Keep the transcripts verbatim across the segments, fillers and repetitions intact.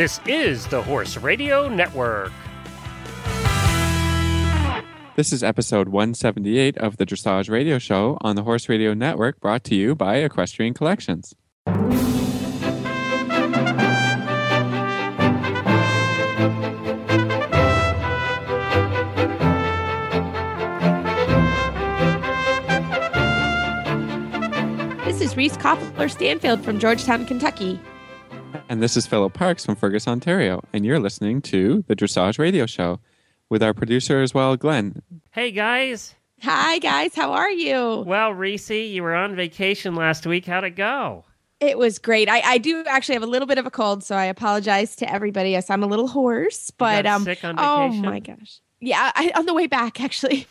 This is the Horse Radio Network. This is episode one seventy-eight of the Dressage Radio Show on the Horse Radio Network, brought to you by Equestrian Collections. This is Reese Koffler Stanfield from Georgetown, Kentucky. And this is Philip Parks from Fergus, Ontario. And you're listening to the Dressage Radio Show with our producer as well, Glenn. Hey, guys. Hi, guys. How are you? Well, Reese, you were on vacation last week. How'd it go? It was great. I, I do actually have a little bit of a cold, so I apologize to everybody. Yes, I'm a little hoarse, but um, sick on vacation? Oh my gosh. Yeah, I, on the way back, actually,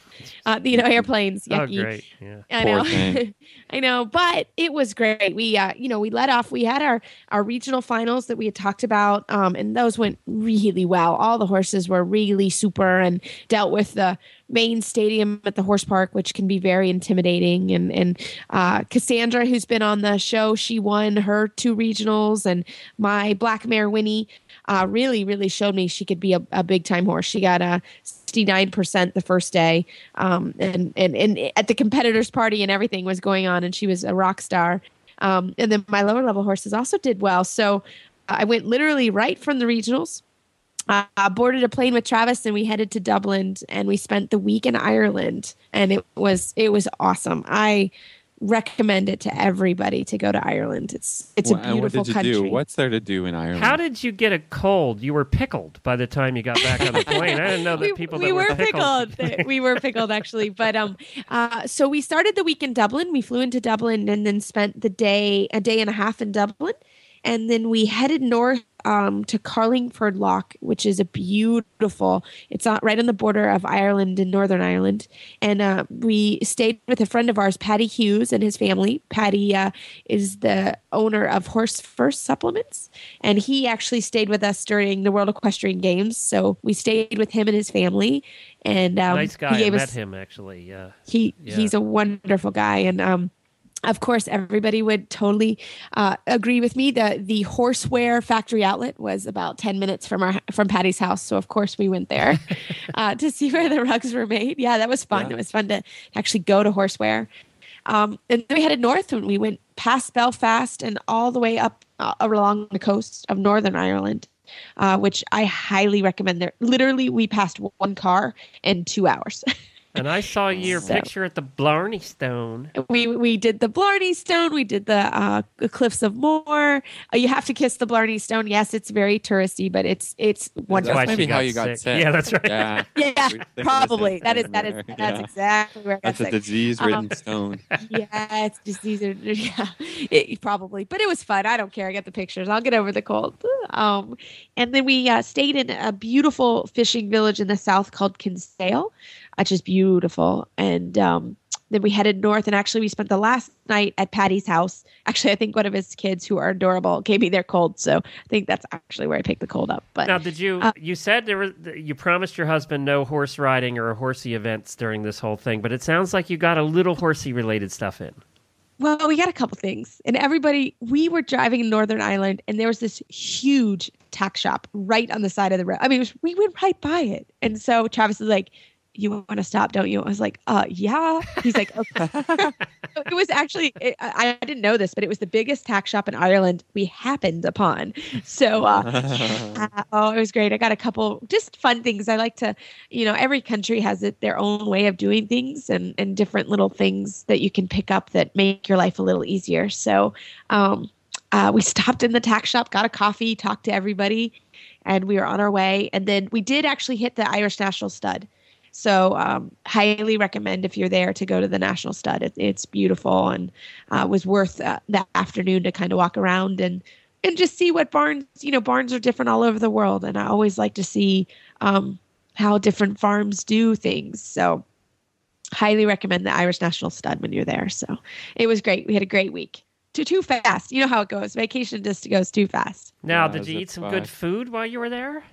uh, you know, airplanes. Yucky. Oh, great. Yeah. I Poor know. Thing. I know. But it was great. We, uh, you know, we let off. We had our, our regional finals that we had talked about, um, and those went really well. All the horses were really super and dealt with the main stadium at the horse park, which can be very intimidating. And, and uh, Cassandra, who's been on the show, she won her two regionals, and my black mare, Winnie, Uh, really, really showed me she could be a, a big-time horse. She got a sixty-nine percent the first day, um, and, and and at the competitors' party and everything was going on, and she was a rock star. Um, and then my lower-level horses also did well. So I went literally right from the regionals, uh, boarded a plane with Travis, and we headed to Dublin, and we spent the week in Ireland, and it was it was awesome. I recommend it to everybody to go to Ireland. It's it's well, a beautiful country. What did you country. do? What's there to do in Ireland? How did you get a cold? You were pickled by the time you got back on the plane. I didn't know that we, people we that were, were pickled. pickled. We were pickled, actually. But um, uh, so we started the week in Dublin. We flew into Dublin and then spent the day, a day and a half in Dublin, and then we headed north um to Carlingford Lock, which is a beautiful, it's right on the border of Ireland and Northern Ireland. And uh, we stayed with a friend of ours, Patty Hughes, and his family. Patty uh, is the owner of Horse First Supplements, and he actually stayed with us during the World Equestrian Games. So we stayed with him and his family. And um, nice guy. He gave I met us, him actually. Yeah, he yeah. he's a wonderful guy, and um. Of course, everybody would totally uh, agree with me. The the horseware factory outlet was about ten minutes from our from Patty's house, so of course we went there uh, to see where the rugs were made. Yeah, that was fun. Yeah. It was fun to actually go to horseware. Um, and then we headed north, and we went past Belfast and all the way up uh, along the coast of Northern Ireland, uh, which I highly recommend. There, literally, we passed one car in two hours. And I saw your so, picture at the Blarney Stone. We we did the Blarney Stone. We did the uh, Cliffs of Moher. Uh, you have to kiss the Blarney Stone. Yes, it's very touristy, but it's it's wonderful. That's maybe how you got sick. Yeah, that's right. Yeah, yeah probably. That is that is that's yeah. exactly where. That's I got a sick. disease-ridden um, stone. Yeah, it's disease. Yeah, it, probably. But it was fun. I don't care. I got the pictures. I'll get over the cold. Um, and then we uh, stayed in a beautiful fishing village in the south called Kinsale, which is beautiful. And um, then we headed north, and actually we spent the last night at Patty's house. Actually, I think one of his kids, who are adorable, gave me their cold. So I think that's actually where I picked the cold up. But now, did you, uh, you said there was, you promised your husband no horse riding or horsey events during this whole thing, but it sounds like you got a little horsey related stuff in. Well, we got a couple things. And everybody, we were driving in Northern Ireland, and there was this huge tack shop right on the side of the road. I mean, it was, we went right by it. And so Travis is like, "You want to stop, don't you?" I was like, uh, yeah. He's like, okay. It was actually, it, I, I didn't know this, but it was the biggest tack shop in Ireland we happened upon. So, uh, uh, oh, it was great. I got a couple just fun things. I like to, you know, every country has it, their own way of doing things, and, and different little things that you can pick up that make your life a little easier. So um, uh, we stopped in the tack shop, got a coffee, talked to everybody, and we were on our way. And then we did actually hit the Irish National Stud. So um, highly recommend, if you're there, to go to the National Stud. It, it's beautiful, and uh, was worth uh, the afternoon to kind of walk around and, and just see what barns, you know, barns are different all over the world. And I always like to see um, how different farms do things. So highly recommend the Irish National Stud when you're there. So it was great. We had a great week. Too, too fast. You know how it goes. Vacation just goes too fast. Now, yeah, did you eat some fun. good food while you were there?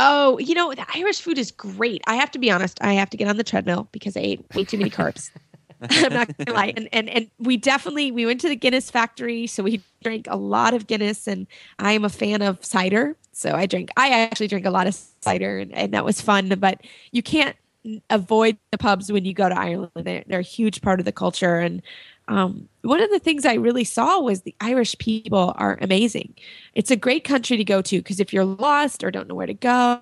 Oh, you know, the Irish food is great. I have to be honest. I have to get on the treadmill because I ate way too many carbs. I'm not going to lie. And, and, and we definitely, we went to the Guinness factory. So we drank a lot of Guinness, and I am a fan of cider. So I drink, I actually drink a lot of cider, and, and that was fun, but you can't avoid the pubs when you go to Ireland. They're, they're a huge part of the culture. And um, one of the things I really saw was the Irish people are amazing. It's a great country to go to, because if you're lost or don't know where to go,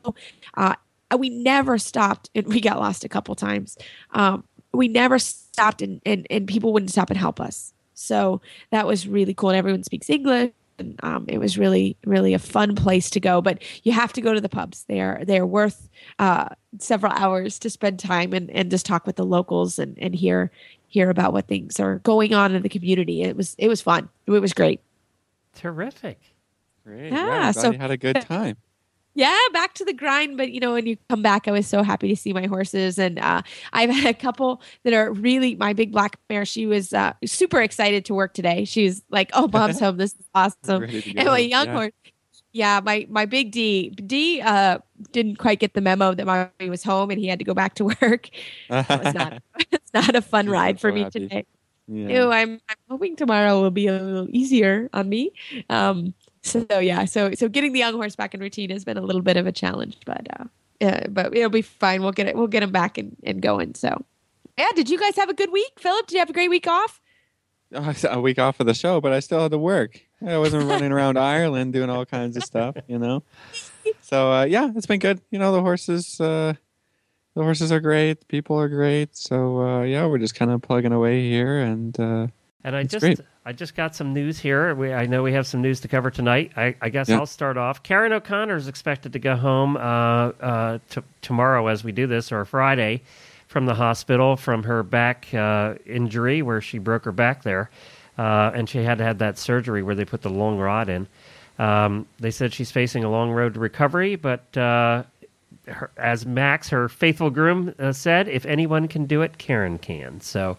uh, we never stopped, and we got lost a couple times. Um, we never stopped, and, and, and people wouldn't stop and help us. So that was really cool. And everyone speaks English. And um, it was really, really a fun place to go. But you have to go to the pubs. They are, they are worth uh, several hours to spend time and, and just talk with the locals and, and hear hear about what things are going on in the community. It was it was fun. It was great. Terrific. Great. Yeah, yeah, I'm glad so you had a good time. Yeah, back to the grind. But, you know, when you come back, I was so happy to see my horses. And uh, I've had a couple that are really, my big black mare, she was uh, super excited to work today. She was like, oh, Mom's home. This is awesome. And my young yeah. horse, yeah, my, my big D, D uh, didn't quite get the memo that Mommy was home and he had to go back to work. That was not, it's not a fun She's ride for so me happy. today. Yeah. Ew, I'm, I'm hoping tomorrow will be a little easier on me. Um So yeah, so so getting the young horse back in routine has been a little bit of a challenge, but uh, uh, but it'll be fine. We'll get it. We'll get him back and, and going. So yeah, did you guys have a good week, Philip? Did you have a great week off? Oh, a week off of the show, but I still had to work. I wasn't running around Ireland doing all kinds of stuff, you know. So uh, yeah, it's been good. You know, the horses, uh, the horses are great. The people are great. So uh, yeah, we're just kind of plugging away here, and uh, and I it's just. Great. I just got some news here. We, I know we have some news to cover tonight. I, I guess yeah. I'll start off. Karen O'Connor is expected to go home uh, uh, t- tomorrow as we do this, or Friday, from the hospital from her back uh, injury where she broke her back there. Uh, and she had to have that surgery where they put the long rod in. Um, they said she's facing a long road to recovery, but uh, her, as Max, her faithful groom, uh, said, if anyone can do it, Karen can. So...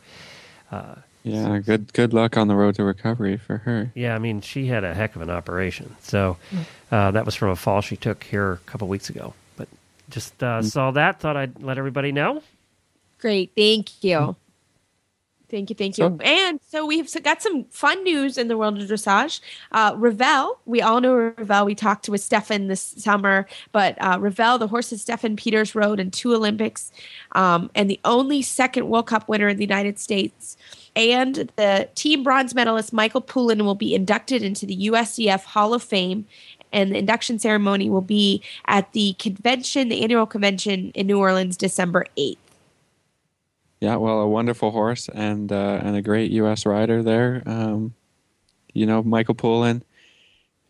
Uh, Yeah, good good luck on the road to recovery for her. Yeah, I mean, she had a heck of an operation. So uh, that was from a fall she took here a couple weeks ago. But just uh, saw that, thought I'd let everybody know. Great, thank you. Thank you, thank you. So, and so we've got some fun news in the world of dressage. Uh, Ravel, we all know Ravel. We talked with Stefan this summer, but uh, Ravel, the horse that Stefan Peters rode in two Olympics, um, and the only second World Cup winner in the United States, and the team bronze medalist Michael Poulin will be inducted into the U S E F Hall of Fame. And the induction ceremony will be at the convention, the annual convention in New Orleans, December eighth. Yeah, well, a wonderful horse and uh, and a great U S rider there. Um, you know, Michael Poulin,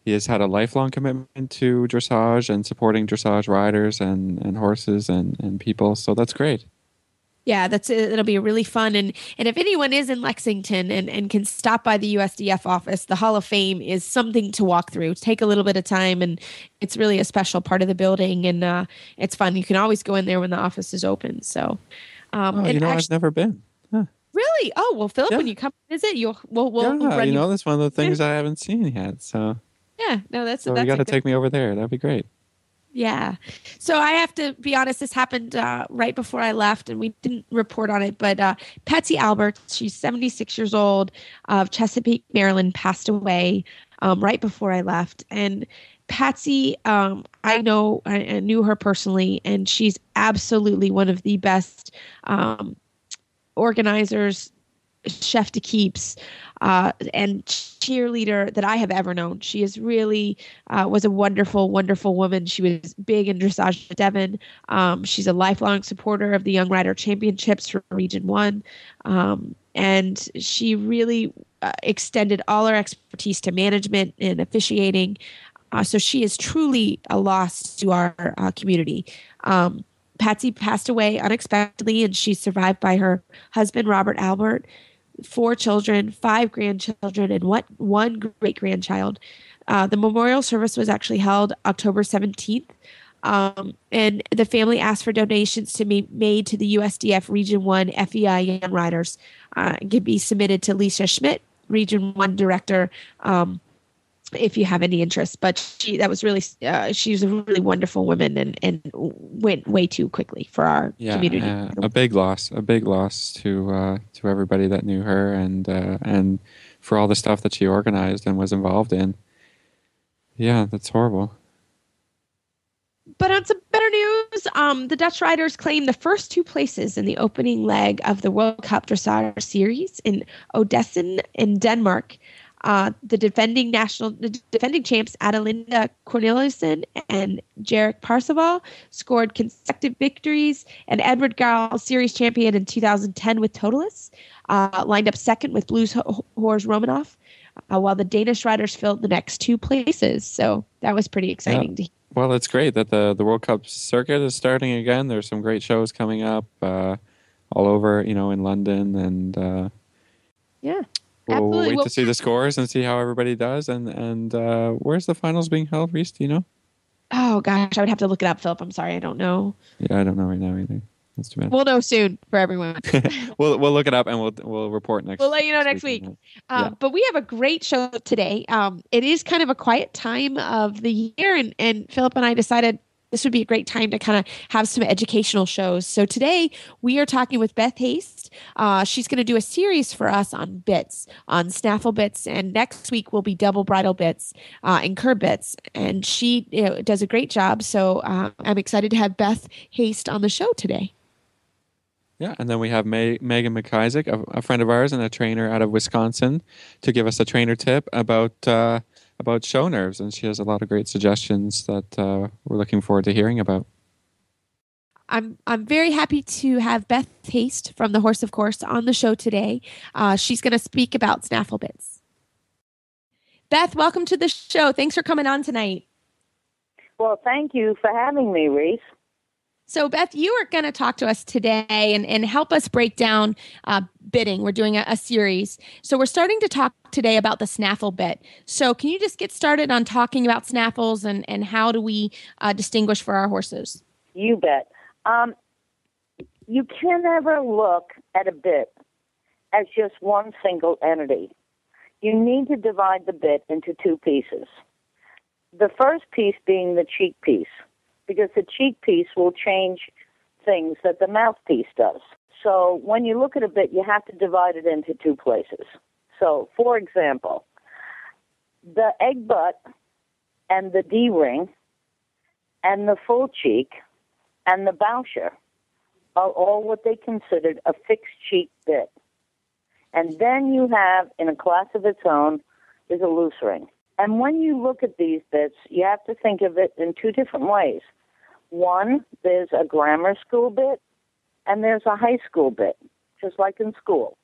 he has had a lifelong commitment to dressage and supporting dressage riders and, and horses and, and people. So that's great. Yeah, that's it. It'll be really fun. And and if anyone is in Lexington and, and can stop by the U S D F office, the Hall of Fame is something to walk through. Take a little bit of time, and it's really a special part of the building, and uh, it's fun. You can always go in there when the office is open. So, um, oh, and you know, actually, I've never been. Huh. Really? Oh, well, Philip, yeah. when you come visit, you'll we'll, we'll yeah, run you know, you- that's one of the things I haven't seen yet. So yeah, no, that's so that's you got to take me over there. That'd be great. Yeah. So I have to be honest, this happened uh, right before I left, and we didn't report on it. But uh, Patsy Albert, she's seventy-six years old, of Chesapeake, Maryland, passed away um, right before I left. And Patsy, um, I know, I, I knew her personally, and she's absolutely one of the best um, organizers, chef de keeps, uh, and cheerleader that I have ever known. She is really, uh, was a wonderful, wonderful woman. She was big in dressage at Devon. Um, she's a lifelong supporter of the Young Rider Championships for Region One. Um, and she really uh, extended all her expertise to management and officiating. Uh, so she is truly a loss to our uh, community. Um, Patsy passed away unexpectedly, and she's survived by her husband, Robert Albert, four children, five grandchildren, and what, one great-grandchild. Uh, the memorial service was actually held October seventeenth, um, and the family asked for donations to be made to the U S D F Region one F E I Young Riders. Uh, it can be submitted to Lisa Schmidt, Region one Director, um, if you have any interest. But she, that was really, uh, she was a really wonderful woman, and, and went way too quickly for our yeah, community. Uh, a big loss, a big loss to uh, to everybody that knew her, and uh, and for all the stuff that she organized and was involved in. Yeah, that's horrible. But on some better news, um, the Dutch riders claimed the first two places in the opening leg of the World Cup Dressage Series in Odessen in Denmark. Uh, the defending national, the defending champs Adelinda Cornelissen and Jarek Parseval scored consecutive victories, and Edward Gall, series champion in two thousand ten with Totalis, uh, lined up second with Blues Ho- Horse Romanoff, uh, while the Danish riders filled the next two places. So that was pretty exciting yeah. to hear. Well, it's great that the, the World Cup circuit is starting again. There's some great shows coming up uh, all over, you know, in London. And uh, yeah, we'll, absolutely. we'll wait well, to see the scores and see how everybody does. And, and uh, where's the finals being held, Reese? Do you know? Oh, gosh, I would have to look it up, Philip. I'm sorry. I don't know. Yeah, I don't know right now either. That's too bad. We'll know soon for everyone. we'll we'll look it up and we'll we'll report next. We'll let you know next week. week. Um, yeah. But we have a great show today. Um, it is kind of a quiet time of the year, and and Philip and I decided this would be a great time to kind of have some educational shows. So today we are talking with Beth Haist. Uh, she's going to do a series for us on bits, on snaffle bits, and next week will be double bridle bits uh, and curb bits. And she you know, does a great job. So uh, I'm excited to have Beth Haist on the show today. Yeah, and then we have May- Megan McIsaac, a, a friend of ours and a trainer out of Wisconsin, to give us a trainer tip about uh, about show nerves. And she has a lot of great suggestions that uh, we're looking forward to hearing about. I'm I'm very happy to have Beth Haist from The Horse, of course, on the show today. Uh, she's going to speak about snaffle bits. Beth, welcome to the show. Thanks for coming on tonight. Well, thank you for having me, Reese. So, Beth, you are going to talk to us today and, and help us break down uh, bidding. We're doing a, a series. So we're starting to talk today about the snaffle bit. So can you just get started on talking about snaffles and, and how do we uh, distinguish for our horses? You bet. Um, you can never look at a bit as just one single entity. You need to divide the bit into two pieces. The first piece being the cheek piece, because the cheek piece will change things that the mouthpiece does. So when you look at a bit, you have to divide it into two places. So, for example, the egg butt and the D-ring and the full cheek and the bowsher are all what they considered a fixed cheek bit. And then you have, in a class of its own, is a loose ring. And when you look at these bits, you have to think of it in two different ways. One, there's a grammar school bit, and there's a high school bit, just like in school.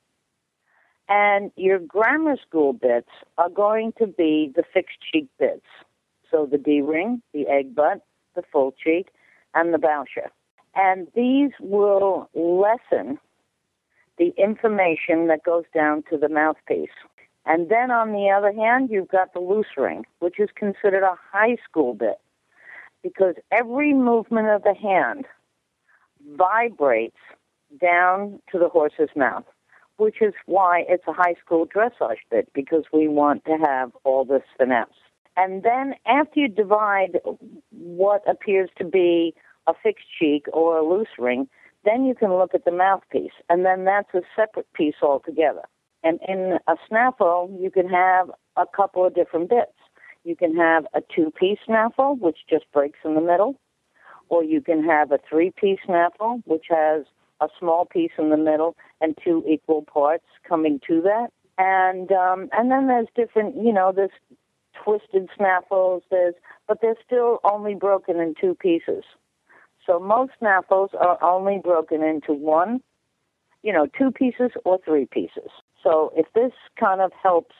And your grammar school bits are going to be the fixed cheek bits. So the D-ring, the egg butt, the full cheek, and the bowsher. And these will lessen the information that goes down to the mouthpiece. And then on the other hand, you've got the loose ring, which is considered a high school bit, because every movement of the hand vibrates down to the horse's mouth, which is why it's a high school dressage bit, because we want to have all this finesse. And then after you divide what appears to be a fixed cheek or a loose ring, then you can look at the mouthpiece, and then that's a separate piece altogether. And in a snaffle, you can have a couple of different bits. You can have a two-piece snaffle, which just breaks in the middle, or you can have a three-piece snaffle, which has a small piece in the middle and two equal parts coming to that. And um, and then there's different, you know, there's twisted snaffles, there's, but they're still only broken in two pieces. So most snaffles are only broken into one, you know, two pieces or three pieces. So if this kind of helps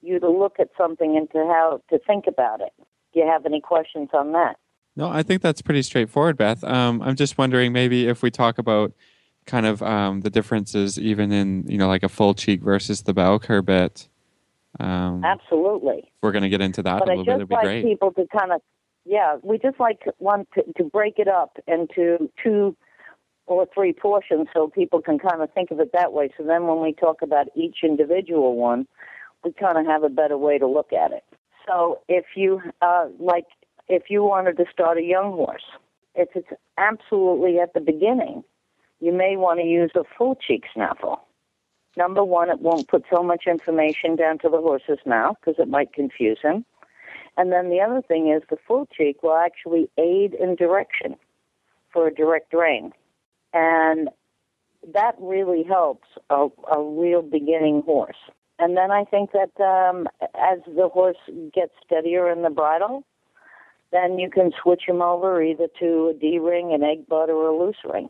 you to look at something and to how to think about it, do you have any questions on that? No, I think that's pretty straightforward, Beth. Um, I'm just wondering maybe if we talk about kind of um, the differences even in, you know, like a full cheek versus the bow curve bit. Um, Absolutely. We're going to get into that but a little bit. It'd be great. But I just like people to kind of, yeah, we just like want to, to break it up into two or three portions so people can kind of think of it that way. So then when we talk about each individual one, we kind of have a better way to look at it. So if you uh, like, if you wanted to start a young horse, if it's absolutely at the beginning, you may want to use a full cheek snaffle. Number one, it won't put so much information down to the horse's mouth because it might confuse him. And then the other thing is the full cheek will actually aid in direction for a direct rein. And that really helps a, a real beginning horse. And then I think that um, as the horse gets steadier in the bridle, then you can switch him over either to a D-ring, an egg bud, or a loose ring.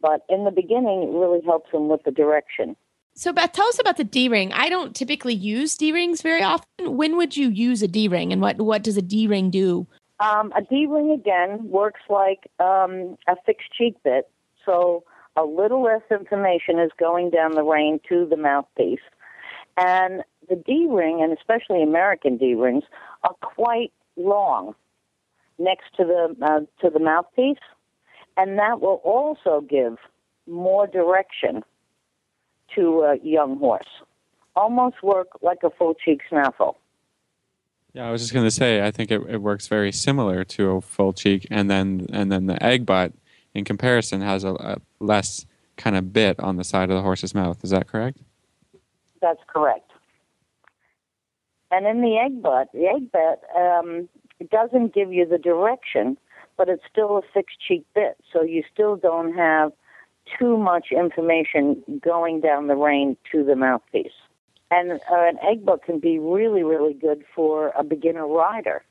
But in the beginning, it really helps them with the direction. So, Beth, tell us about the D-ring. I don't typically use D-rings very often. When would you use a D-ring, and what, what does a D-ring do? Um, a D-ring, again, works like um, a fixed cheek bit. So a little less information is going down the rein to the mouthpiece. And the D-ring, and especially American D-rings, are quite long next to the uh, to the mouthpiece, and that will also give more direction to a young horse. Almost work like a full cheek snaffle. Yeah, I was just going to say, I think it, it works very similar to a full cheek, and then and then the egg butt, in comparison, has a, a less kind of bit on the side of the horse's mouth. Is that correct? That's correct. And in the egg butt, the egg butt um, doesn't give you the direction, but it's still a fixed cheek bit, so you still don't have too much information going down the rein to the mouthpiece. And uh, an egg butt can be really, really good for a beginner rider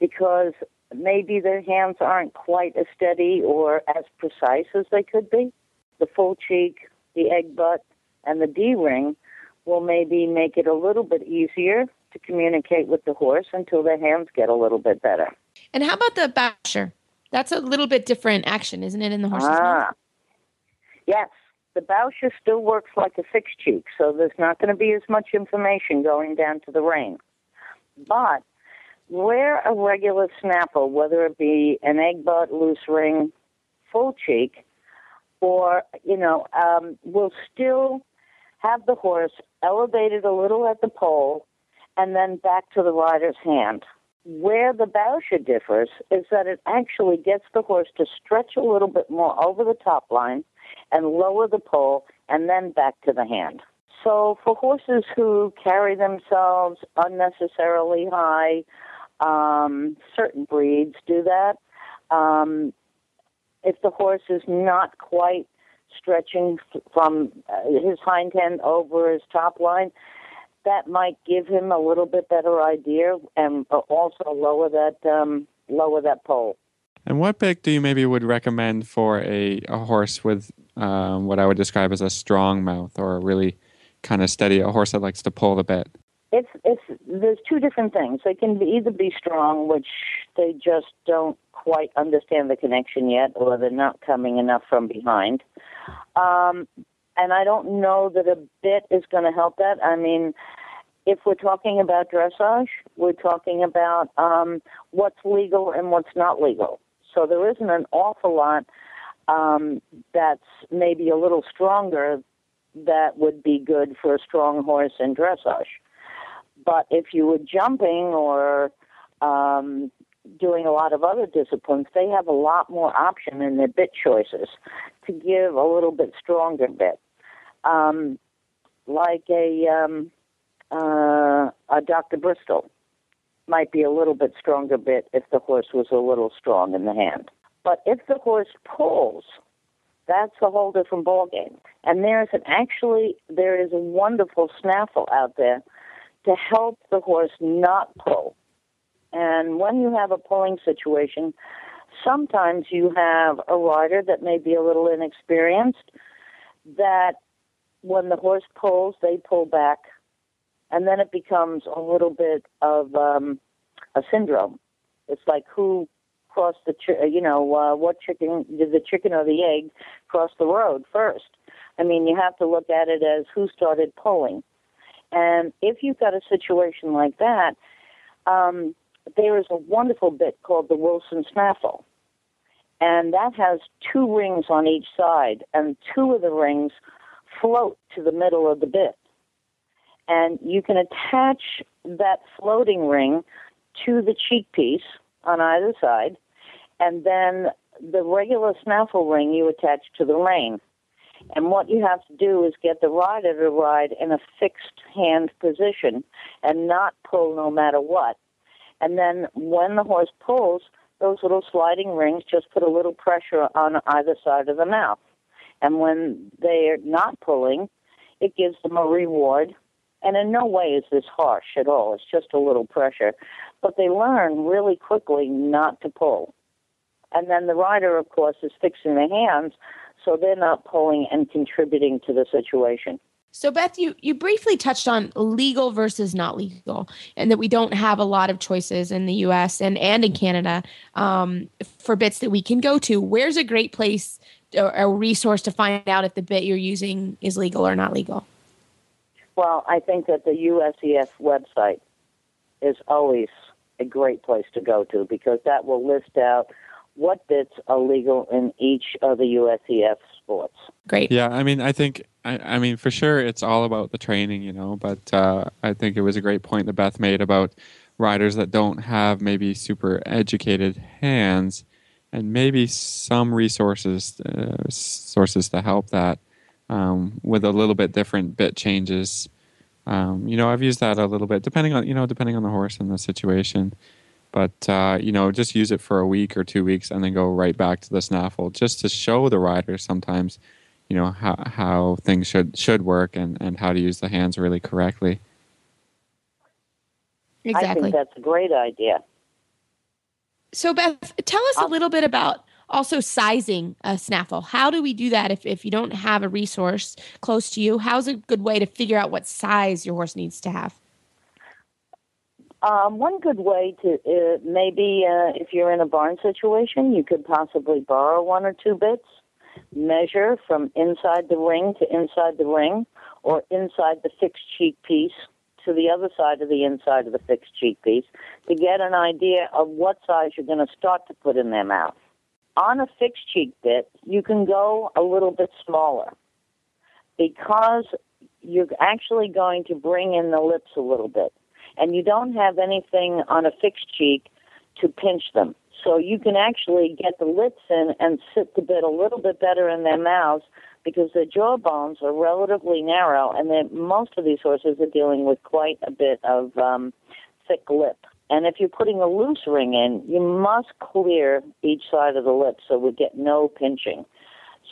because maybe their hands aren't quite as steady or as precise as they could be. The full cheek, the egg butt, and the D-ring will maybe make it a little bit easier to communicate with the horse until their hands get a little bit better. And how about the basher? That's a little bit different action, isn't it, in the horse's ah. mouth? Yes. The basher still works like a fixed cheek, so there's not going to be as much information going down to the rein. But where a regular snaffle, whether it be an egg butt, loose ring, full cheek, or, you know, um, will still have the horse elevated a little at the pole and then back to the rider's hand. Where the basher differs is that it actually gets the horse to stretch a little bit more over the top line and lower the pole and then back to the hand. So for horses who carry themselves unnecessarily high, um, certain breeds do that. Um, if the horse is not quite stretching from his hind end over his top line, that might give him a little bit better idea and also lower that um, lower that pole. And what pick do you maybe would recommend for a, a horse with um, what I would describe as a strong mouth or a really kind of steady, a horse that likes to pull the bit? It's it's there's two different things. They can be, either be strong, which they just don't quite understand the connection yet, or they're not coming enough from behind. Um, and I don't know that a bit is going to help that. I mean, if we're talking about dressage, we're talking about um, what's legal and what's not legal. So there isn't an awful lot um, that's maybe a little stronger that would be good for a strong horse in dressage. But if you were jumping or um, doing a lot of other disciplines, they have a lot more option in their bit choices to give a little bit stronger bit. Um, like a, um, uh, a Doctor Bristol might be a little bit stronger bit if the horse was a little strong in the hand. But if the horse pulls, that's a whole different ballgame. And there's an actually, there is a wonderful snaffle out there to help the horse not pull. And when you have a pulling situation, sometimes you have a rider that may be a little inexperienced, that when the horse pulls, they pull back, and then it becomes a little bit of um, a syndrome. It's like who crossed the, chi- you know, uh, what chicken, did the chicken or the egg cross the road first? I mean, you have to look at it as who started pulling. And if you've got a situation like that, um, there is a wonderful bit called the Wilson snaffle. And that has two rings on each side, and two of the rings float to the middle of the bit. and you can attach that floating ring to the cheek piece on either side, and then the regular snaffle ring you attach to the rein. And what you have to do is get the rider to ride in a fixed hand position and not pull no matter what. And then when the horse pulls, those little sliding rings just put a little pressure on either side of the mouth. And when they're not pulling, it gives them a reward. And in no way is this harsh at all. It's just a little pressure. But they learn really quickly not to pull. And then the rider, of course, is fixing the hands, so they're not pulling and contributing to the situation. So, Beth, you, you briefly touched on legal versus not legal, and that we don't have a lot of choices in the U S and, and in Canada um, for bits that we can go to. Where's a great place or a resource to find out if the bit you're using is legal or not legal? Well, I think that the U S E F website is always a great place to go to, because that will list out what bits are legal in each of the U S E F sports. Great. Yeah, I mean, I think, I, I mean, for sure, it's all about the training, you know, but uh, I think it was a great point that Beth made about riders that don't have maybe super educated hands, and maybe some resources uh, sources to help that um, with a little bit different bit changes. Um, you know, I've used that a little bit, depending on, you know, depending on the horse and the situation. But, uh, you know, just use it for a week or two weeks and then go right back to the snaffle, just to show the rider sometimes, you know, how how things should should work and, and how to use the hands really correctly. Exactly. I think that's a great idea. So, Beth, tell us a little bit about also sizing a snaffle. How do we do that if, if you don't have a resource close to you? How's a good way to figure out what size your horse needs to have? Um, one good way to, uh, maybe uh, if you're in a barn situation, you could possibly borrow one or two bits, measure from inside the ring to inside the ring, or inside the fixed cheek piece to the other side of the inside of the fixed cheek piece, to get an idea of what size you're going to start to put in their mouth. On a fixed cheek bit, you can go a little bit smaller, because you're actually going to bring in the lips a little bit. And you don't have anything on a fixed cheek to pinch them. So you can actually get the lips in and sit the bit a little bit better in their mouths, because their jaw bones are relatively narrow, and most of these horses are dealing with quite a bit of um, thick lip. And if you're putting a loose ring in, you must clear each side of the lip so we get no pinching.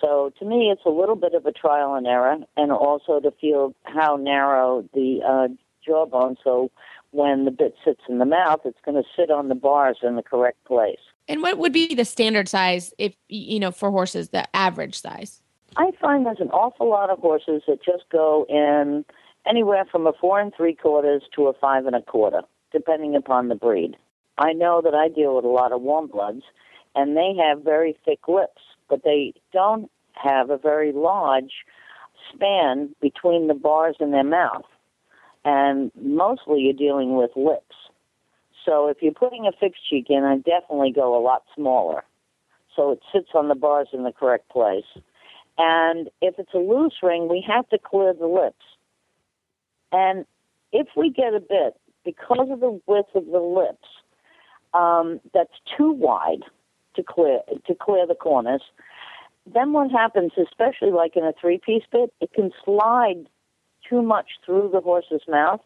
So to me, it's a little bit of a trial and error, and also to feel how narrow the uh, jawbone, so when the bit sits in the mouth, it's going to sit on the bars in the correct place. And what would be the standard size, if you know, for horses, the average size? I find there's an awful lot of horses that just go in anywhere from a four and three quarters to a five and a quarter, depending upon the breed. I know that I deal with a lot of warm bloods, and they have very thick lips, but they don't have a very large span between the bars in their mouth. And mostly you're dealing with lips. So if you're putting a fixed cheek in, I definitely go a lot smaller, so it sits on the bars in the correct place. And if it's a loose ring, we have to clear the lips. And if we get a bit, because of the width of the lips, um, that's too wide to clear to clear the corners, then what happens, especially like in a three-piece bit, it can slide too much through the horse's mouth,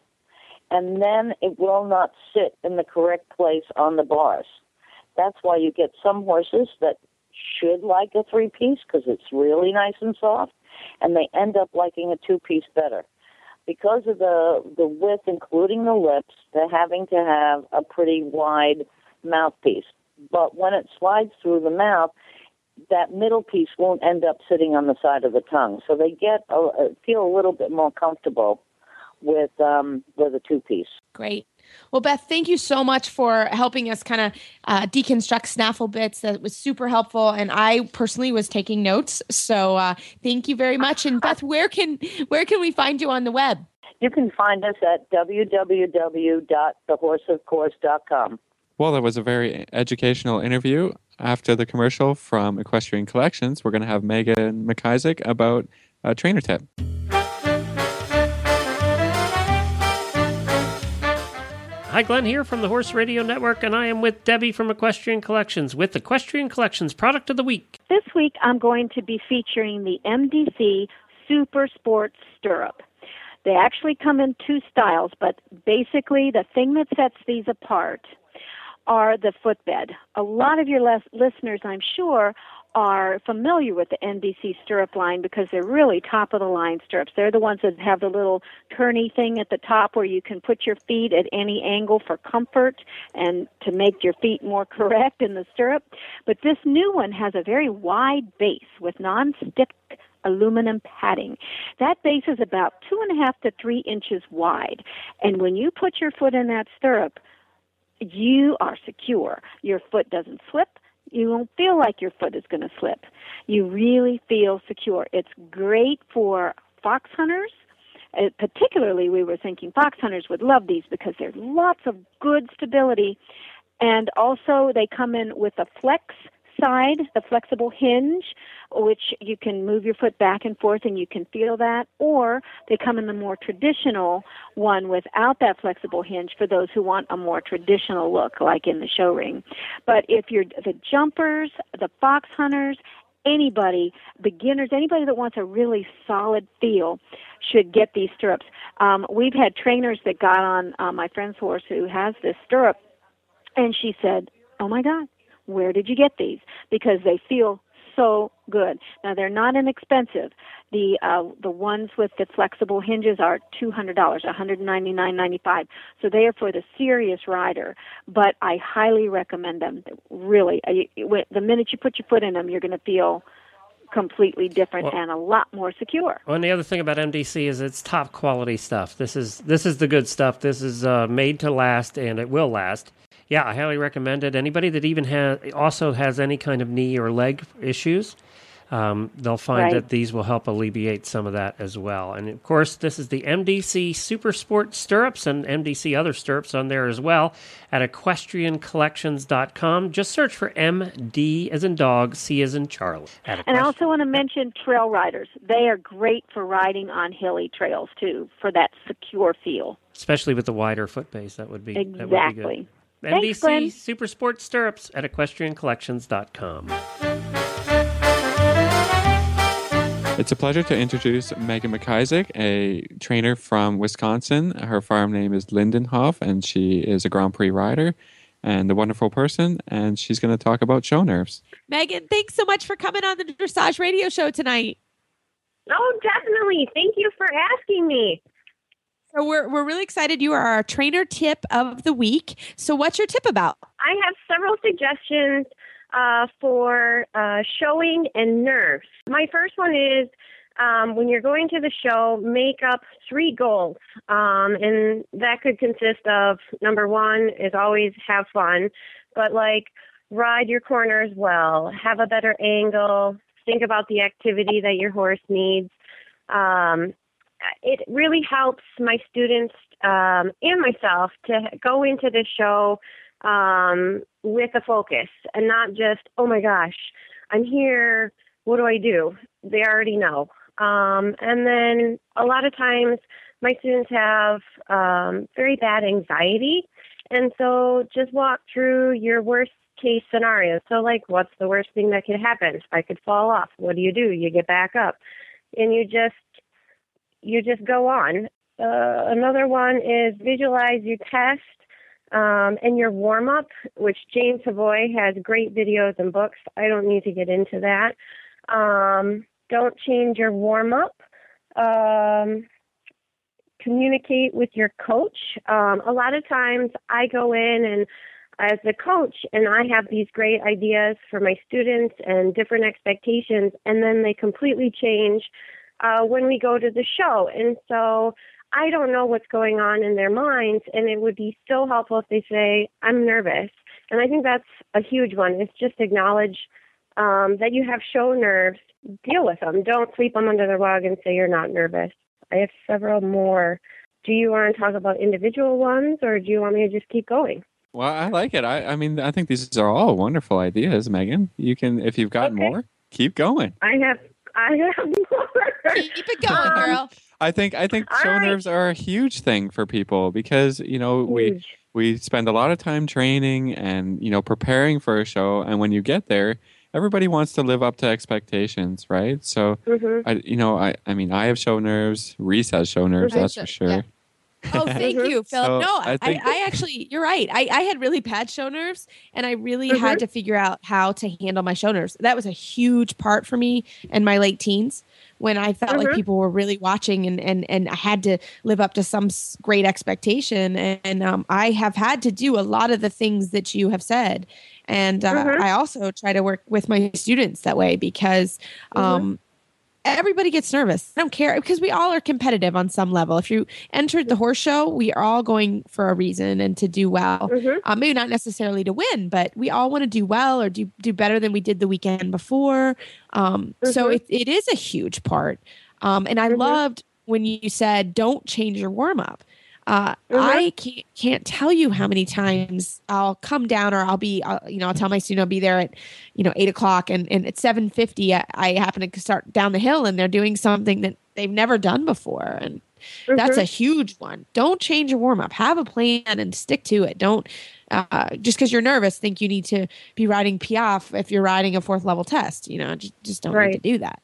and then it will not sit in the correct place on the bars. That's why you get some horses that should like a three-piece, because it's really nice and soft, and they end up liking a two-piece better. Because of the, the width, including the lips, they're having to have a pretty wide mouthpiece. But when it slides through the mouth, that middle piece won't end up sitting on the side of the tongue. So they get a, feel a little bit more comfortable with um, with a two-piece. Great. Well, Beth, thank you so much for helping us kind of uh, deconstruct snaffle bits. That was super helpful. And I personally was taking notes. So uh, thank you very much. And Beth, where can where can we find you on the web? You can find us at w w w dot the horse of course dot com. Well, that was a very educational interview. After the commercial from Equestrian Collections, we're going to have Megan McIsaac about a trainer tip. Hi, Glenn here from the Horse Radio Network, and I am with Debbie from Equestrian Collections with Equestrian Collections Product of the Week. This week, I'm going to be featuring the M D C Super Sport Stirrup. They actually come in two styles, but basically the thing that sets these apart are the footbed. A lot of your les- listeners, I'm sure, are familiar with the N B C stirrup line because they're really top-of-the-line stirrups. They're the ones that have the little tourney thing at the top where you can put your feet at any angle for comfort and to make your feet more correct in the stirrup. But this new one has a very wide base with non-stick aluminum padding. That base is about two and a half to three inches wide. And when you put your foot in that stirrup, you are secure. Your foot doesn't slip. You won't feel like your foot is going to slip. You really feel secure. It's great for fox hunters. Uh, particularly, we were thinking fox hunters would love these because there's lots of good stability. And also, they come in with a flex side, the flexible hinge, which you can move your foot back and forth and you can feel that, or they come in the more traditional one without that flexible hinge for those who want a more traditional look, like in the show ring. But if you're the jumpers, the fox hunters, anybody, beginners, anybody that wants a really solid feel should get these stirrups. Um, we've had trainers that got on uh, my friend's horse who has this stirrup, and she said, "Oh my God, where did you get these?" Because they feel so good. Now, they're not inexpensive. The uh, the ones with the flexible hinges are two hundred dollars, one hundred ninety-nine dollars and ninety-five cents. So they are for the serious rider, but I highly recommend them. Really, the minute you put your foot in them, you're going to feel completely different well, and a lot more secure. Well, and the other thing about M D C is it's top quality stuff. This is this is the good stuff. This is uh, made to last, and it will last. Yeah, I highly recommend it. Anybody that even has also has any kind of knee or leg issues, um, they'll find right. that these will help alleviate some of that as well. And, of course, this is the M D C Super Sport Stirrups and M D C other stirrups on there as well at equestrian collections dot com. Just search for M D as in dog, C as in Charlie. And I also want to mention trail riders. They are great for riding on hilly trails, too, for that secure feel. Especially with the wider foot base. That would be, exactly. that would be good. Thanks, N B C Super Sport Stirrups at equestrian collections dot com. It's a pleasure to introduce Megan McIsaac, a trainer from Wisconsin. Her farm name is Lindenhoff, and she is a Grand Prix rider and a wonderful person, and she's going to talk about show nerves. Megan, thanks so much for coming on the Dressage Radio Show tonight. Oh, definitely. Thank you for asking me. So we're we're really excited. You are our trainer tip of the week. So what's your tip about? I have several suggestions uh, for uh, showing and nerves. My first one is um, when you're going to the show, make up three goals. Um, and that could consist of, number one is always have fun, but like ride your corners well, have a better angle, think about the activity that your horse needs. Um It really helps my students um, and myself to go into the show um, with a focus and not just, oh, my gosh, I'm here. What do I do? They already know. Um, and then a lot of times my students have um, very bad anxiety. And so just walk through your worst case scenario. So, like, what's the worst thing that could happen? I could fall off. What do you do? You get back up. And you just You just go on. Uh, another one is visualize your test um, and your warm-up, which James Savoy has great videos and books. I don't need to get into that. Um, don't change your warm-up. Um, communicate with your coach. Um, a lot of times I go in and as the coach, and I have these great ideas for my students and different expectations, and then they completely change Uh, when we go to the show. And so I don't know what's going on in their minds, and it would be so helpful if they say, I'm nervous. And I think that's a huge one. It's just acknowledge um, that you have show nerves. Deal with them. Don't sweep them under the rug and say you're not nervous. I have several more. Do you want to talk about individual ones, or do you want me to just keep going? Well, I like it. I, I mean, I think these are all wonderful ideas, Megan. You can, if you've got okay. more, keep going. I have I have more. Keep it going, um, girl. I think I think show right. nerves are a huge thing for people because, you know, huge. we we spend a lot of time training and, you know, preparing for a show. And when you get there, everybody wants to live up to expectations, right? So, mm-hmm. I, you know, I, I mean, I have show nerves. Reese has show nerves, I that's show, for sure. Yeah. Oh, thank you, Philip. So no, I, I, I actually, you're right. I, I had really bad show nerves, and I really mm-hmm. had to figure out how to handle my show nerves. That was a huge part for me in my late teens when I felt mm-hmm. like people were really watching, and, and, and I had to live up to some great expectation. And, and um, I have had to do a lot of the things that you have said. And uh, mm-hmm. I also try to work with my students that way because um, mm-hmm. everybody gets nervous. I don't care because we all are competitive on some level. If you entered the horse show, we are all going for a reason and to do well. Mm-hmm. Um, maybe not necessarily to win, but we all want to do well or do, do better than we did the weekend before. Um, mm-hmm. So it, it is a huge part. Um, and I mm-hmm. loved when you said, don't change your warm up. Uh, mm-hmm. I can't, can't tell you how many times I'll come down or I'll be, I'll, you know, I'll tell my student I'll be there at, you know, eight o'clock and, and at seven fifty, I, I happen to start down the hill and they're doing something that they've never done before. And mm-hmm. that's a huge one. Don't change your warm up, have a plan and stick to it. Don't, uh, just cause you're nervous, think you need to be riding Piaf if you're riding a fourth level test, you know, just, just don't right. need to do that.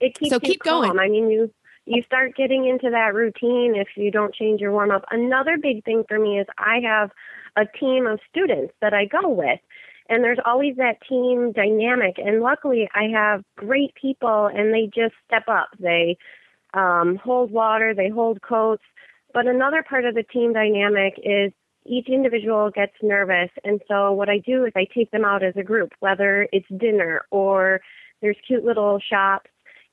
It keeps so you keep calm. going. I mean, you, You start getting into that routine if you don't change your warm-up. Another big thing for me is I have a team of students that I go with, and there's always that team dynamic. And luckily, I have great people, and they just step up. They um, hold water. They hold coats. But another part of the team dynamic is each individual gets nervous. And so what I do is I take them out as a group, whether it's dinner or there's cute little shops.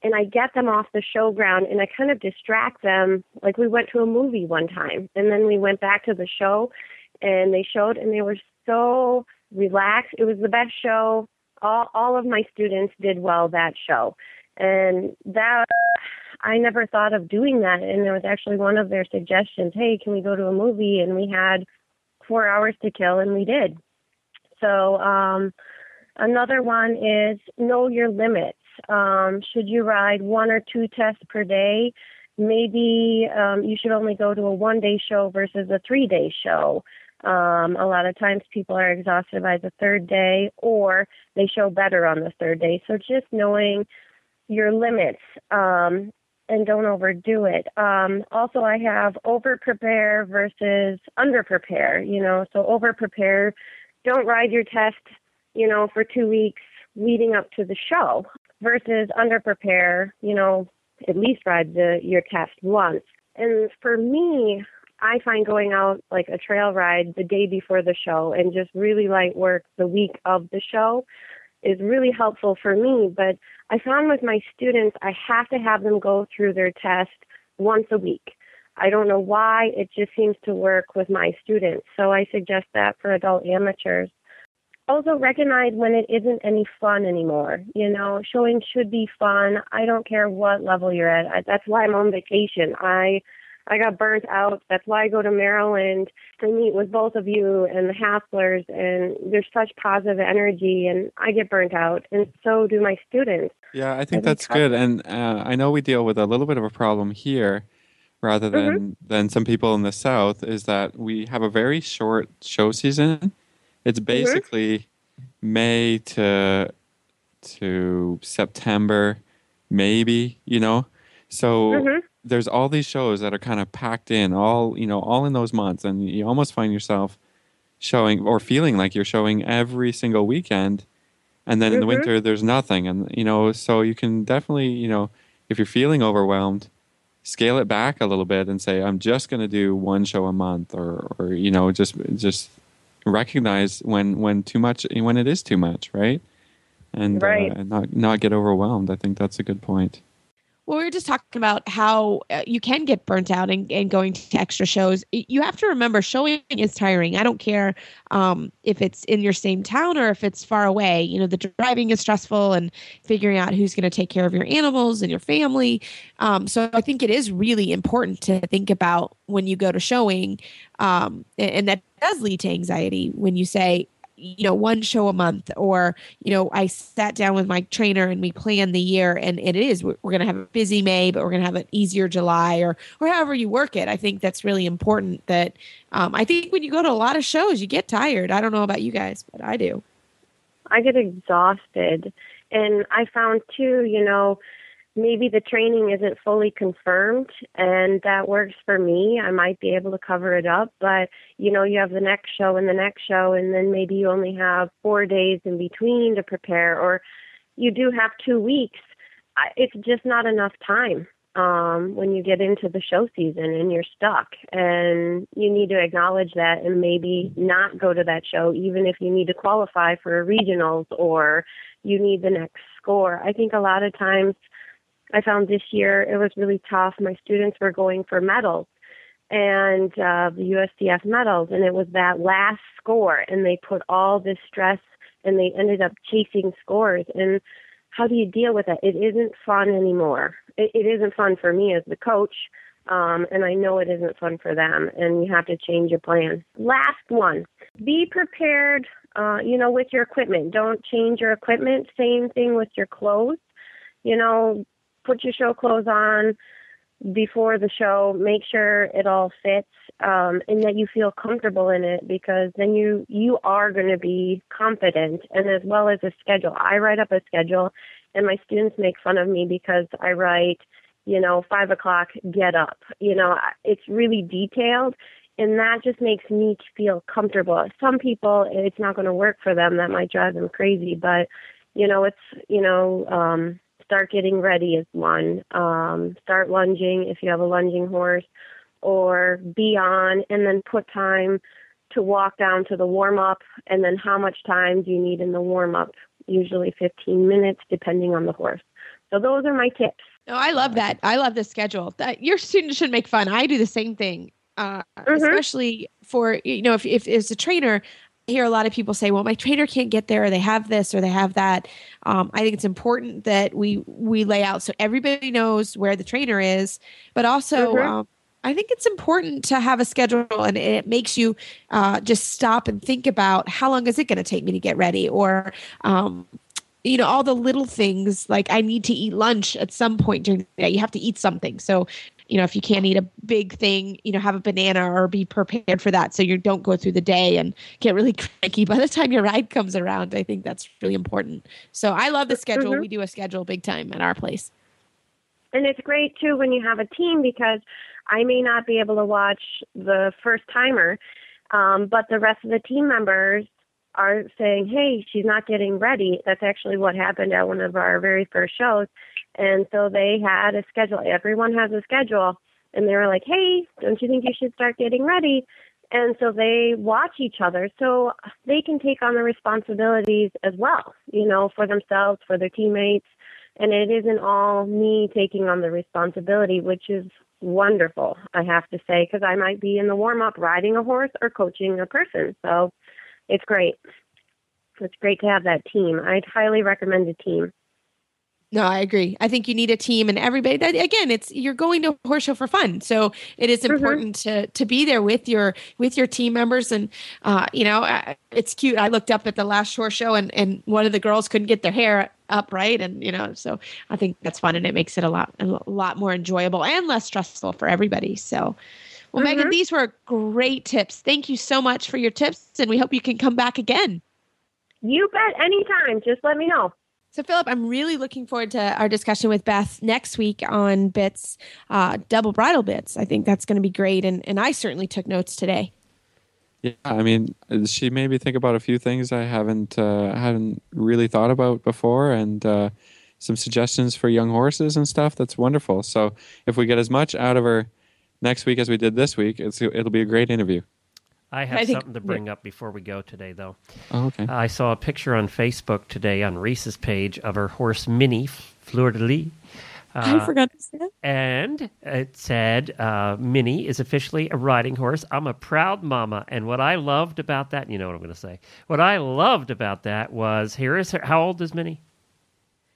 And I get them off the showground and I kind of distract them. Like we went to a movie one time and then we went back to the show and they showed and they were so relaxed. It was the best show. All, all of my students did well that show. And that I never thought of doing that. And there was actually one of their suggestions, hey, can we go to a movie? And we had four hours to kill and we did. So um, another one is know your limits. Um, should you ride one or two tests per day? Maybe um, you should only go to a one-day show versus a three-day show. Um, a lot of times people are exhausted by the third day or they show better on the third day. So just knowing your limits um, and don't overdo it. Um, also, I have over-prepare versus under-prepare, you know, so over-prepare. Don't ride your test, you know, for two weeks leading up to the show versus underprepare, you know, at least ride the, your test once. And for me, I find going out like a trail ride the day before the show and just really light work the week of the show is really helpful for me. But I found with my students, I have to have them go through their test once a week. I don't know why, it just seems to work with my students. So I suggest that for adult amateurs. Also recognize when it isn't any fun anymore. You know, showing should be fun. I don't care what level you're at. I, that's why I'm on vacation. I I got burnt out. That's why I go to Maryland to meet with both of you and the Hasslers. And there's such positive energy, and I get burnt out, and so do my students. Yeah, I think that's good. And uh, I know we deal with a little bit of a problem here rather than, mm-hmm. than some people in the South is that we have a very short show season. It's basically mm-hmm. May to to September, maybe, you know. So mm-hmm. there's all these shows that are kind of packed in, all you know, all in those months, and you almost find yourself showing or feeling like you're showing every single weekend. And then mm-hmm. in the winter, there's nothing, and you know, so you can definitely, you know, if you're feeling overwhelmed, scale it back a little bit and say, I'm just going to do one show a month, or or you know, just just. recognize when when too much when it is too much right and right. Uh, and not not get overwhelmed. I think that's a good point. Well, we were just talking about how uh, you can get burnt out and, and going to extra shows. You have to remember showing is tiring. I don't care um, if it's in your same town or if it's far away. You know, the driving is stressful and figuring out who's going to take care of your animals and your family. Um, so I think it is really important to think about when you go to showing, um, and, and that does lead to anxiety when you say, you know, one show a month, or, you know, I sat down with my trainer and we planned the year, and it is, we're going to have a busy May, but we're going to have an easier July, or, or however you work it. I think that's really important that, um, I think when you go to a lot of shows, you get tired. I don't know about you guys, but I do. I get exhausted. And I found too, you know, maybe the training isn't fully confirmed, and that works for me. I might be able to cover it up, but, you know, you have the next show and the next show, and then maybe you only have four days in between to prepare, or you do have two weeks. It's just not enough time um, when you get into the show season and you're stuck, and you need to acknowledge that and maybe not go to that show, even if you need to qualify for regionals or you need the next score. I think a lot of times, I found this year it was really tough. My students were going for medals and uh, the U S D F medals, and it was that last score, and they put all this stress, and they ended up chasing scores. And how do you deal with it? It isn't fun anymore. It, it isn't fun for me as the coach, um, and I know it isn't fun for them, and you have to change your plan. Last one, be prepared, uh, you know, with your equipment. Don't change your equipment. Same thing with your clothes, you know. Put your show clothes on before the show. Make sure it all fits um, and that you feel comfortable in it, because then you, you are going to be confident, and as well as a schedule. I write up a schedule, and my students make fun of me because I write, you know, five o'clock, get up. You know, it's really detailed, and that just makes me feel comfortable. Some people, it's not going to work for them. That might drive them crazy, but, you know, it's, you know, um, start getting ready is one. Um, start lunging if you have a lunging horse, or be on, and then put time to walk down to the warm-up, and then how much time do you need in the warm-up? Usually fifteen minutes, depending on the horse. So those are my tips. No, I love that. I love the schedule. That, your students should make fun. I do the same thing, uh, mm-hmm. especially for, you know, if, if as a trainer, I hear a lot of people say, well, my trainer can't get there, or they have this, or they have that. Um, I think it's important that we, we lay out so everybody knows where the trainer is, but also mm-hmm. um, I think it's important to have a schedule, and it makes you uh, just stop and think about how long is it going to take me to get ready, or, um, you know, all the little things, like I need to eat lunch at some point during the day. You have to eat something. So, you know, if you can't eat a big thing, you know, have a banana or be prepared for that, so you don't go through the day and get really cranky by the time your ride comes around. I think that's really important. So I love the schedule. Mm-hmm. We do a schedule big time at our place. And it's great, too, when you have a team, because I may not be able to watch the first timer, um, but the rest of the team members are saying, hey, she's not getting ready. That's actually what happened at one of our very first shows. And so they had a schedule. Everyone has a schedule. And they were like, hey, don't you think you should start getting ready? And so they watch each other, so they can take on the responsibilities as well, you know, for themselves, for their teammates. And it isn't all me taking on the responsibility, which is wonderful, I have to say, because I might be in the warm-up riding a horse or coaching a person. So it's great. It's great to have that team. I'd highly recommend a team. No, I agree. I think you need a team, and everybody that, again, it's, you're going to a horse show for fun. So it is important mm-hmm. to, to be there with your, with your team members. And, uh, you know, it's cute. I looked up at the last horse show, and, and one of the girls couldn't get their hair up right. And, you know, so I think that's fun, and it makes it a lot, a lot more enjoyable and less stressful for everybody. So, well, mm-hmm. Megan, these were great tips. Thank you so much for your tips, and we hope you can come back again. You bet. Anytime. Just let me know. So, Philip, I'm really looking forward to our discussion with Beth next week on bits, uh, double bridle bits. I think that's going to be great. And, and I certainly took notes today. Yeah, I mean, she made me think about a few things I haven't uh, hadn't really thought about before, and uh, some suggestions for young horses and stuff. That's wonderful. So if we get as much out of her next week as we did this week, it's, it'll be a great interview. I have I think, something to bring up before we go today, though. Oh, okay. I saw a picture on Facebook today on Reese's page of her horse, Minnie Fleur de Lis. Uh, I forgot to say that. And it said, uh, Minnie is officially a riding horse. I'm a proud mama. And what I loved about that, you know what I'm going to say. What I loved about that was, here is her, how old is Minnie?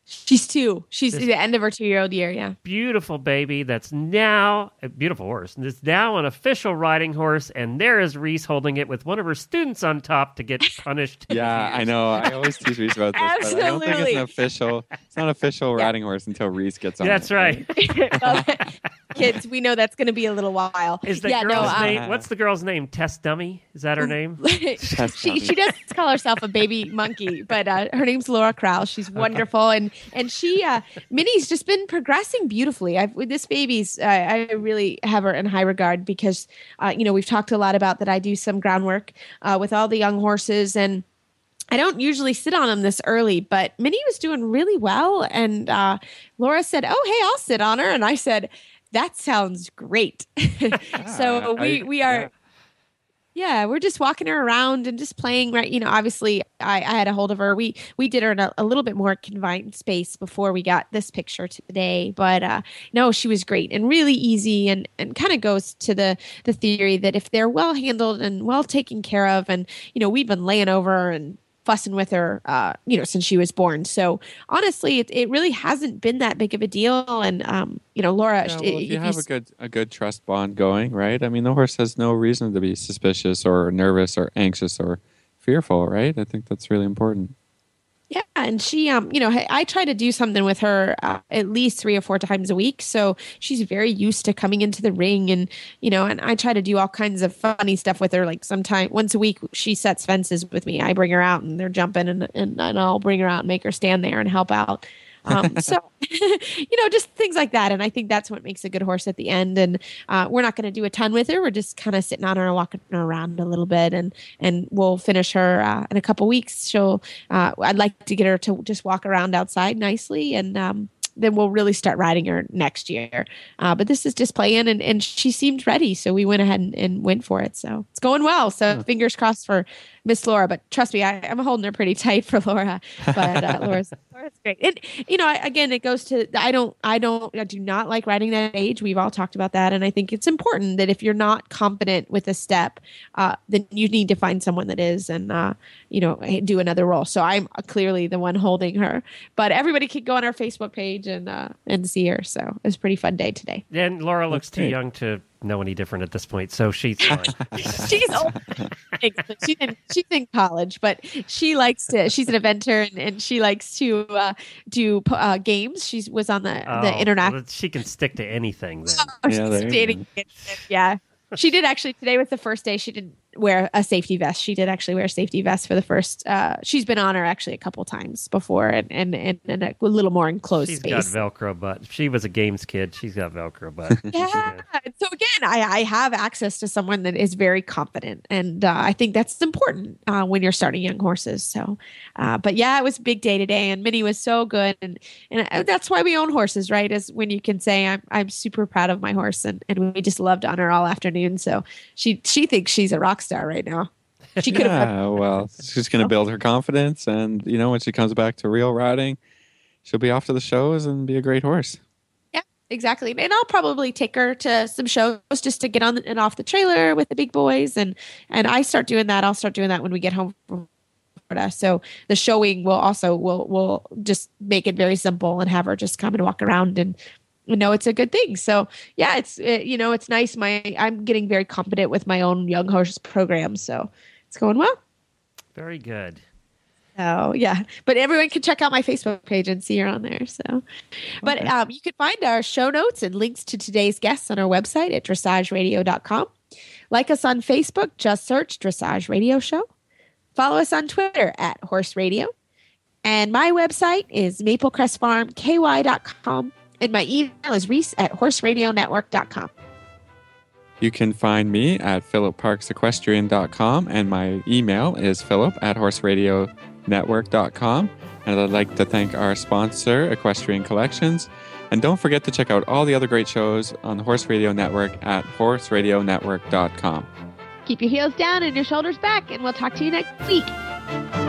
She's two. She's this, the end of her two-year-old year, yeah. Beautiful baby that's now, a beautiful horse, that's now an official riding horse, and there is Reese holding it with one of her students on top to get punished. yeah, I know. I always tease Reese about this, Absolutely. But I don't think it's an official, it's not an official riding horse until Reese gets on That's it, right. right. Kids, we know that's going to be a little while. Is the yeah, girl's no, name, um, what's the girl's name? Test Dummy? Is that her name? she she does call herself a baby monkey, but uh, her name's Laura Krause. She's wonderful, and And she, uh, Minnie's just been progressing beautifully. I've, with this baby's, uh, I really have her in high regard because, uh, you know, we've talked a lot about that. I do some groundwork uh, with all the young horses, and I don't usually sit on them this early, but Minnie was doing really well. And uh, Laura said, oh, hey, I'll sit on her. And I said, that sounds great. so we, we are... Yeah, we're just walking her around and just playing, right? You know, obviously, I, I had a hold of her. We we did her in a, a little bit more confined space before we got this picture today. But uh, no, she was great and really easy, and, and kind of goes to the, the theory that if they're well handled and well taken care of, and, you know, we've been laying over and fussing with her, uh, you know, since she was born. So honestly, it, it really hasn't been that big of a deal. And, um, you know, Laura, yeah, well, it, if you have a good, a good trust bond going, right? I mean, the horse has no reason to be suspicious or nervous or anxious or fearful, right? I think that's really important. Yeah. And she, um, you know, I, I try to do something with her uh, at least three or four times a week. So she's very used to coming into the ring, and, you know, and I try to do all kinds of funny stuff with her. Like sometimes once a week, she sets fences with me. I bring her out and they're jumping, and, and, and I'll bring her out and make her stand there and help out. Um, so, you know, just things like that. And I think that's what makes a good horse at the end. And uh, we're not going to do a ton with her. We're just kind of sitting on her and walking her around a little bit. And, and we'll finish her uh, in a couple weeks. She'll, uh, I'd like to get her to just walk around outside nicely. And um, then we'll really start riding her next year. Uh, but this is just playing, and, and she seemed ready. So we went ahead and, and went for it. So it's going well. So yeah. Fingers crossed for Miss Laura, but trust me, I, I'm holding her pretty tight for Laura. But uh, Laura's, Laura's great. And you know, I, again, it goes to I don't, I don't, I do not like riding that age. We've all talked about that, and I think it's important that if you're not confident with a step, uh, then you need to find someone that is, and uh, you know, do another role. So I'm clearly the one holding her, but everybody could go on our Facebook page and uh, and see her. So it was a pretty fun day today. And Laura looks too young to know any different at this point, so she's fine. she's old. She's in, she's in college, but she likes to. She's an inventor, and, and she likes to uh, do uh, games. She was on the oh, the international. Well, she can stick to anything then. Oh, yeah, she's dating. Yeah, she did actually today. Was the first day she didn't wear a safety vest. She did actually wear a safety vest for the first. Uh, she's been on her actually a couple times before, and and, and, and a little more enclosed she's space. She's got Velcro butt. She was a games kid. She's got Velcro butt. Yeah. So again, I, I have access to someone that is very confident, and uh, I think that's important uh, when you're starting young horses. So, uh, but yeah, it was a big day today, and Minnie was so good, and and that's why we own horses, right? Is when you can say I'm I'm super proud of my horse, and, and we just loved on her all afternoon. So she she thinks she's a rock star right now. She could have yeah, well, she's going to build her confidence, and you know, when she comes back to real riding, she'll be off to the shows and be a great horse. Yeah, exactly. And I'll probably take her to some shows just to get on and off the trailer with the big boys, and and I start doing that. I'll start doing that when we get home from Florida. So the showing will also will will just make it very simple and have her just come and walk around, and you know, it's a good thing. So yeah, it's, it, you know, it's nice. My, I'm getting very competent with my own young horse program. So it's going well. Very good. Oh yeah. But everyone can check out my Facebook page and see her on there. So, okay. But um, you can find our show notes and links to today's guests on our website at dressage radio dot com. Like us on Facebook, just search Dressage Radio Show. Follow us on Twitter at Horse Radio. And my website is maple crest farm k y dot com. And my email is reese at horse radio network dot com. You can find me at philip parks equestrian dot com, and my email is philip at horse radio network dot com. And I'd like to thank our sponsor, Equestrian Collections. And don't forget to check out all the other great shows on the Horse Radio Network at horse radio network dot com. Keep your heels down and your shoulders back, and we'll talk to you next week.